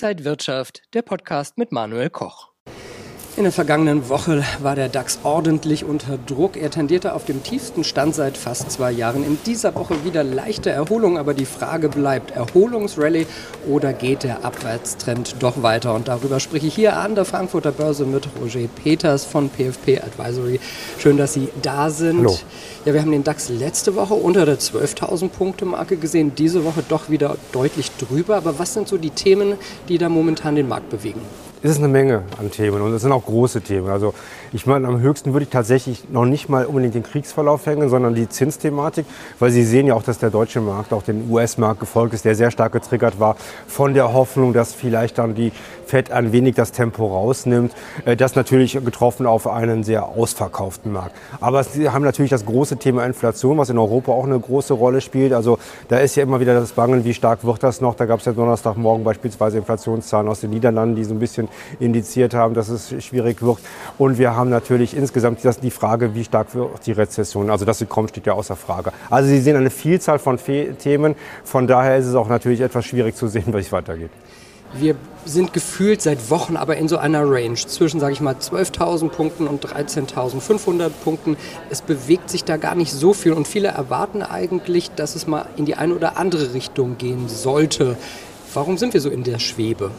Inside Wirtschaft, der Podcast mit Manuel Koch. In der vergangenen Woche war der DAX ordentlich unter Druck. Er tendierte auf dem tiefsten Stand seit fast 2 Jahren. In dieser Woche wieder leichte Erholung, aber die Frage bleibt, Erholungsrallye oder geht der Abwärtstrend doch weiter? Und darüber spreche ich hier an der Frankfurter Börse mit Roger Peters von PFP Advisory. Schön, dass Sie da sind. Hallo. Ja, wir haben den DAX letzte Woche unter der 12.000-Punkte-Marke gesehen, diese Woche doch wieder deutlich drüber. Aber was sind so die Themen, die da momentan den Markt bewegen? Es ist eine Menge an Themen und es sind auch große Themen. Also ich meine, am höchsten würde ich tatsächlich noch nicht mal unbedingt den Kriegsverlauf hängen, sondern die Zinsthematik, weil Sie sehen ja auch, dass der deutsche Markt auch dem US-Markt gefolgt ist, der sehr stark getriggert war von der Hoffnung, dass vielleicht dann die Fed ein wenig das Tempo rausnimmt. Das natürlich getroffen auf einen sehr ausverkauften Markt. Aber Sie haben natürlich das große Thema Inflation, was in Europa auch eine große Rolle spielt. Also da ist ja immer wieder das Bangen, wie stark wird das noch? Da gab es ja Donnerstagmorgen beispielsweise Inflationszahlen aus den Niederlanden, die so ein bisschen indiziert haben, dass es schwierig wird. Und wir haben natürlich insgesamt die Frage, wie stark wird die Rezession, also dass sie kommt, steht ja außer Frage. Also Sie sehen eine Vielzahl von Themen, von daher ist es auch natürlich etwas schwierig zu sehen, wie es weitergeht. Wir sind gefühlt seit Wochen aber in so einer Range zwischen, sage ich mal, 12.000 Punkten und 13.500 Punkten. Es bewegt sich da gar nicht so viel und viele erwarten eigentlich, dass es mal in die eine oder andere Richtung gehen sollte. Warum sind wir so in der Schwebe?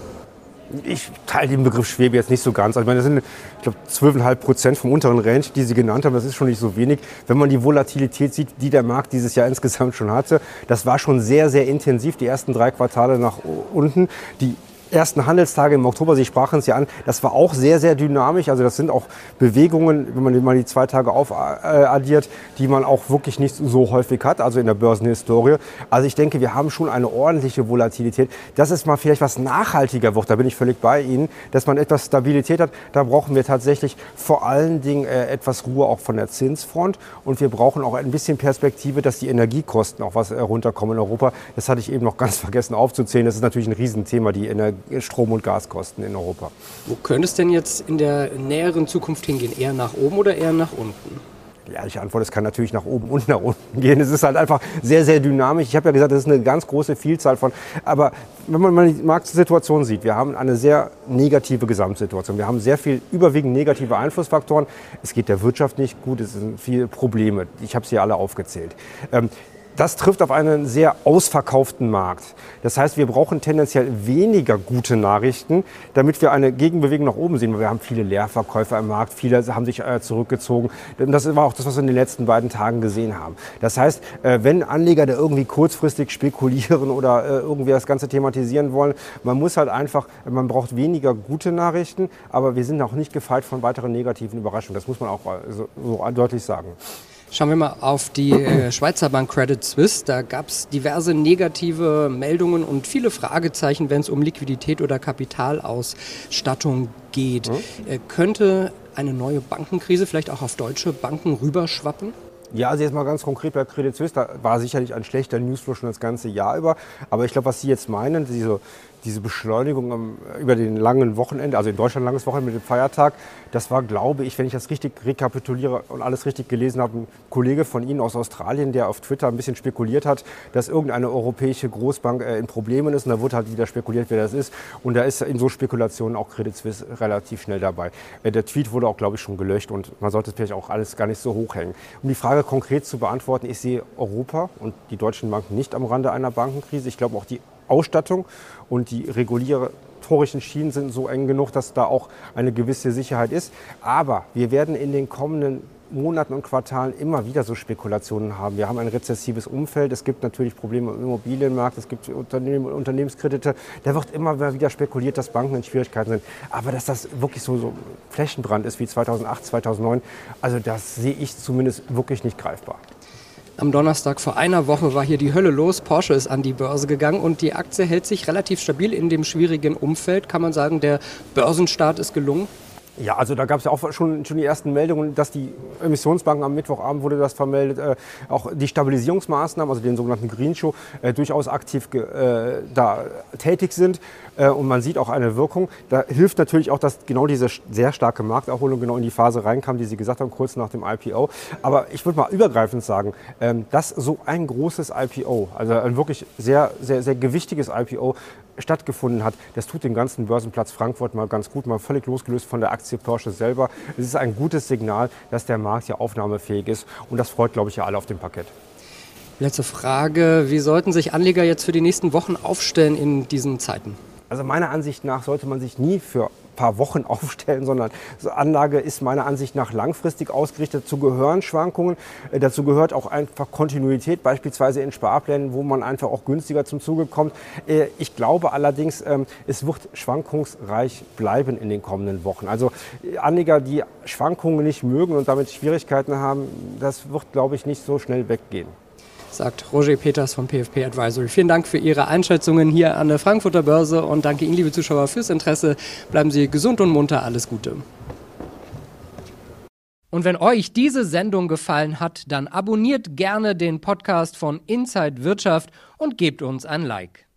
Ich teile den Begriff Schwebe jetzt nicht so ganz. Also ich meine, das sind, ich glaube, 12,5% vom unteren Range, die Sie genannt haben. Das ist schon nicht so wenig. Wenn man die Volatilität sieht, die der Markt dieses Jahr insgesamt schon hatte, das war schon sehr, sehr intensiv. Die ersten 3 Quartale nach unten, die ersten Handelstage im Oktober, Sie sprachen es ja an, das war auch sehr, sehr dynamisch. Also das sind auch Bewegungen, wenn man mal die 2 Tage aufaddiert, die man auch wirklich nicht so häufig hat, also in der Börsenhistorie. Also ich denke, wir haben schon eine ordentliche Volatilität. Das ist mal vielleicht was nachhaltiger wird, da bin ich völlig bei Ihnen, dass man etwas Stabilität hat. Da brauchen wir tatsächlich vor allen Dingen etwas Ruhe auch von der Zinsfront und wir brauchen auch ein bisschen Perspektive, dass die Energiekosten auch was runterkommen in Europa. Das hatte ich eben noch ganz vergessen aufzuzählen. Das ist natürlich ein Riesenthema, die Energie. Strom- und Gaskosten in Europa. Wo könnte es denn jetzt in der näheren Zukunft hingehen? Eher nach oben oder eher nach unten? Die ehrliche Antwort, es kann natürlich nach oben und nach unten gehen. Es ist halt einfach sehr, sehr dynamisch. Ich habe ja gesagt, das ist eine ganz große Vielzahl von... Aber wenn man mal die Marktsituation sieht, wir haben eine sehr negative Gesamtsituation. Wir haben sehr viel überwiegend negative Einflussfaktoren. Es geht der Wirtschaft nicht gut, es sind viele Probleme. Ich habe sie ja alle aufgezählt. Das trifft auf einen sehr ausverkauften Markt. Das heißt, wir brauchen tendenziell weniger gute Nachrichten, damit wir eine Gegenbewegung nach oben sehen. Wir haben viele Leerverkäufer im Markt, viele haben sich zurückgezogen. Das war auch das, was wir in den letzten 2 Tagen gesehen haben. Das heißt, wenn Anleger da irgendwie kurzfristig spekulieren oder irgendwie das Ganze thematisieren wollen, man braucht weniger gute Nachrichten, aber wir sind auch nicht gefeit von weiteren negativen Überraschungen. Das muss man auch so deutlich sagen. Schauen wir mal auf die Schweizer Bank Credit Suisse. Da gab es diverse negative Meldungen und viele Fragezeichen, wenn es um Liquidität oder Kapitalausstattung geht. Könnte eine neue Bankenkrise vielleicht auch auf deutsche Banken rüberschwappen? Ja, also jetzt mal ganz konkret bei Credit Suisse, da war sicherlich ein schlechter Newsflow schon das ganze Jahr über. Aber ich glaube, was Sie jetzt meinen, diese Beschleunigung über den langen Wochenende, also in Deutschland langes Wochenende mit dem Feiertag, das war, glaube ich, wenn ich das richtig rekapituliere und alles richtig gelesen habe, ein Kollege von Ihnen aus Australien, der auf Twitter ein bisschen spekuliert hat, dass irgendeine europäische Großbank in Problemen ist und da wird halt wieder spekuliert, wer das ist und da ist in so Spekulationen auch Credit Suisse relativ schnell dabei. Der Tweet wurde auch, glaube ich, schon gelöscht und man sollte vielleicht auch alles gar nicht so hochhängen. Um die Frage konkret zu beantworten, ich sehe Europa und die deutschen Banken nicht am Rande einer Bankenkrise. Ich glaube auch die Ausstattung und die regulatorischen Schienen sind so eng genug, dass da auch eine gewisse Sicherheit ist. Aber wir werden in den kommenden Monaten und Quartalen immer wieder so Spekulationen haben. Wir haben ein rezessives Umfeld, es gibt natürlich Probleme im Immobilienmarkt, es gibt Unternehmenskredite. Da wird immer wieder spekuliert, dass Banken in Schwierigkeiten sind. Aber dass das wirklich so Flächenbrand ist wie 2008, 2009, also das sehe ich zumindest wirklich nicht greifbar. Am Donnerstag vor einer Woche war hier die Hölle los. Porsche ist an die Börse gegangen und die Aktie hält sich relativ stabil in dem schwierigen Umfeld. Kann man sagen, der Börsenstart ist gelungen? Ja, also da gab es ja auch schon die ersten Meldungen, dass die Emissionsbanken am Mittwochabend wurde das vermeldet, auch die Stabilisierungsmaßnahmen, also den sogenannten Greenshoe, durchaus aktiv da tätig sind und man sieht auch eine Wirkung. Da hilft natürlich auch, dass genau diese sehr starke Markterholung genau in die Phase reinkam, die Sie gesagt haben, kurz nach dem IPO. Aber ich würde mal übergreifend sagen, dass so ein großes IPO, also ein wirklich sehr, sehr, sehr gewichtiges IPO, stattgefunden hat, das tut dem ganzen Börsenplatz Frankfurt mal ganz gut, mal völlig losgelöst von der Aktie Porsche selber. Es ist ein gutes Signal, dass der Markt ja aufnahmefähig ist und das freut, glaube ich, ja alle auf dem Parkett. Letzte Frage, wie sollten sich Anleger jetzt für die nächsten Wochen aufstellen in diesen Zeiten? Also meiner Ansicht nach sollte man sich nie für paar Wochen aufstellen, sondern Anlage ist meiner Ansicht nach langfristig ausgerichtet. Dazu gehören Schwankungen, dazu gehört auch einfach Kontinuität, beispielsweise in Sparplänen, wo man einfach auch günstiger zum Zuge kommt. Ich glaube allerdings, es wird schwankungsreich bleiben in den kommenden Wochen. Also Anleger, die Schwankungen nicht mögen und damit Schwierigkeiten haben, das wird, glaube ich, nicht so schnell weggehen. Sagt Roger Peters von PFP Advisory. Vielen Dank für Ihre Einschätzungen hier an der Frankfurter Börse und danke Ihnen, liebe Zuschauer, fürs Interesse. Bleiben Sie gesund und munter. Alles Gute. Und wenn euch diese Sendung gefallen hat, dann abonniert gerne den Podcast von Inside Wirtschaft und gebt uns ein Like.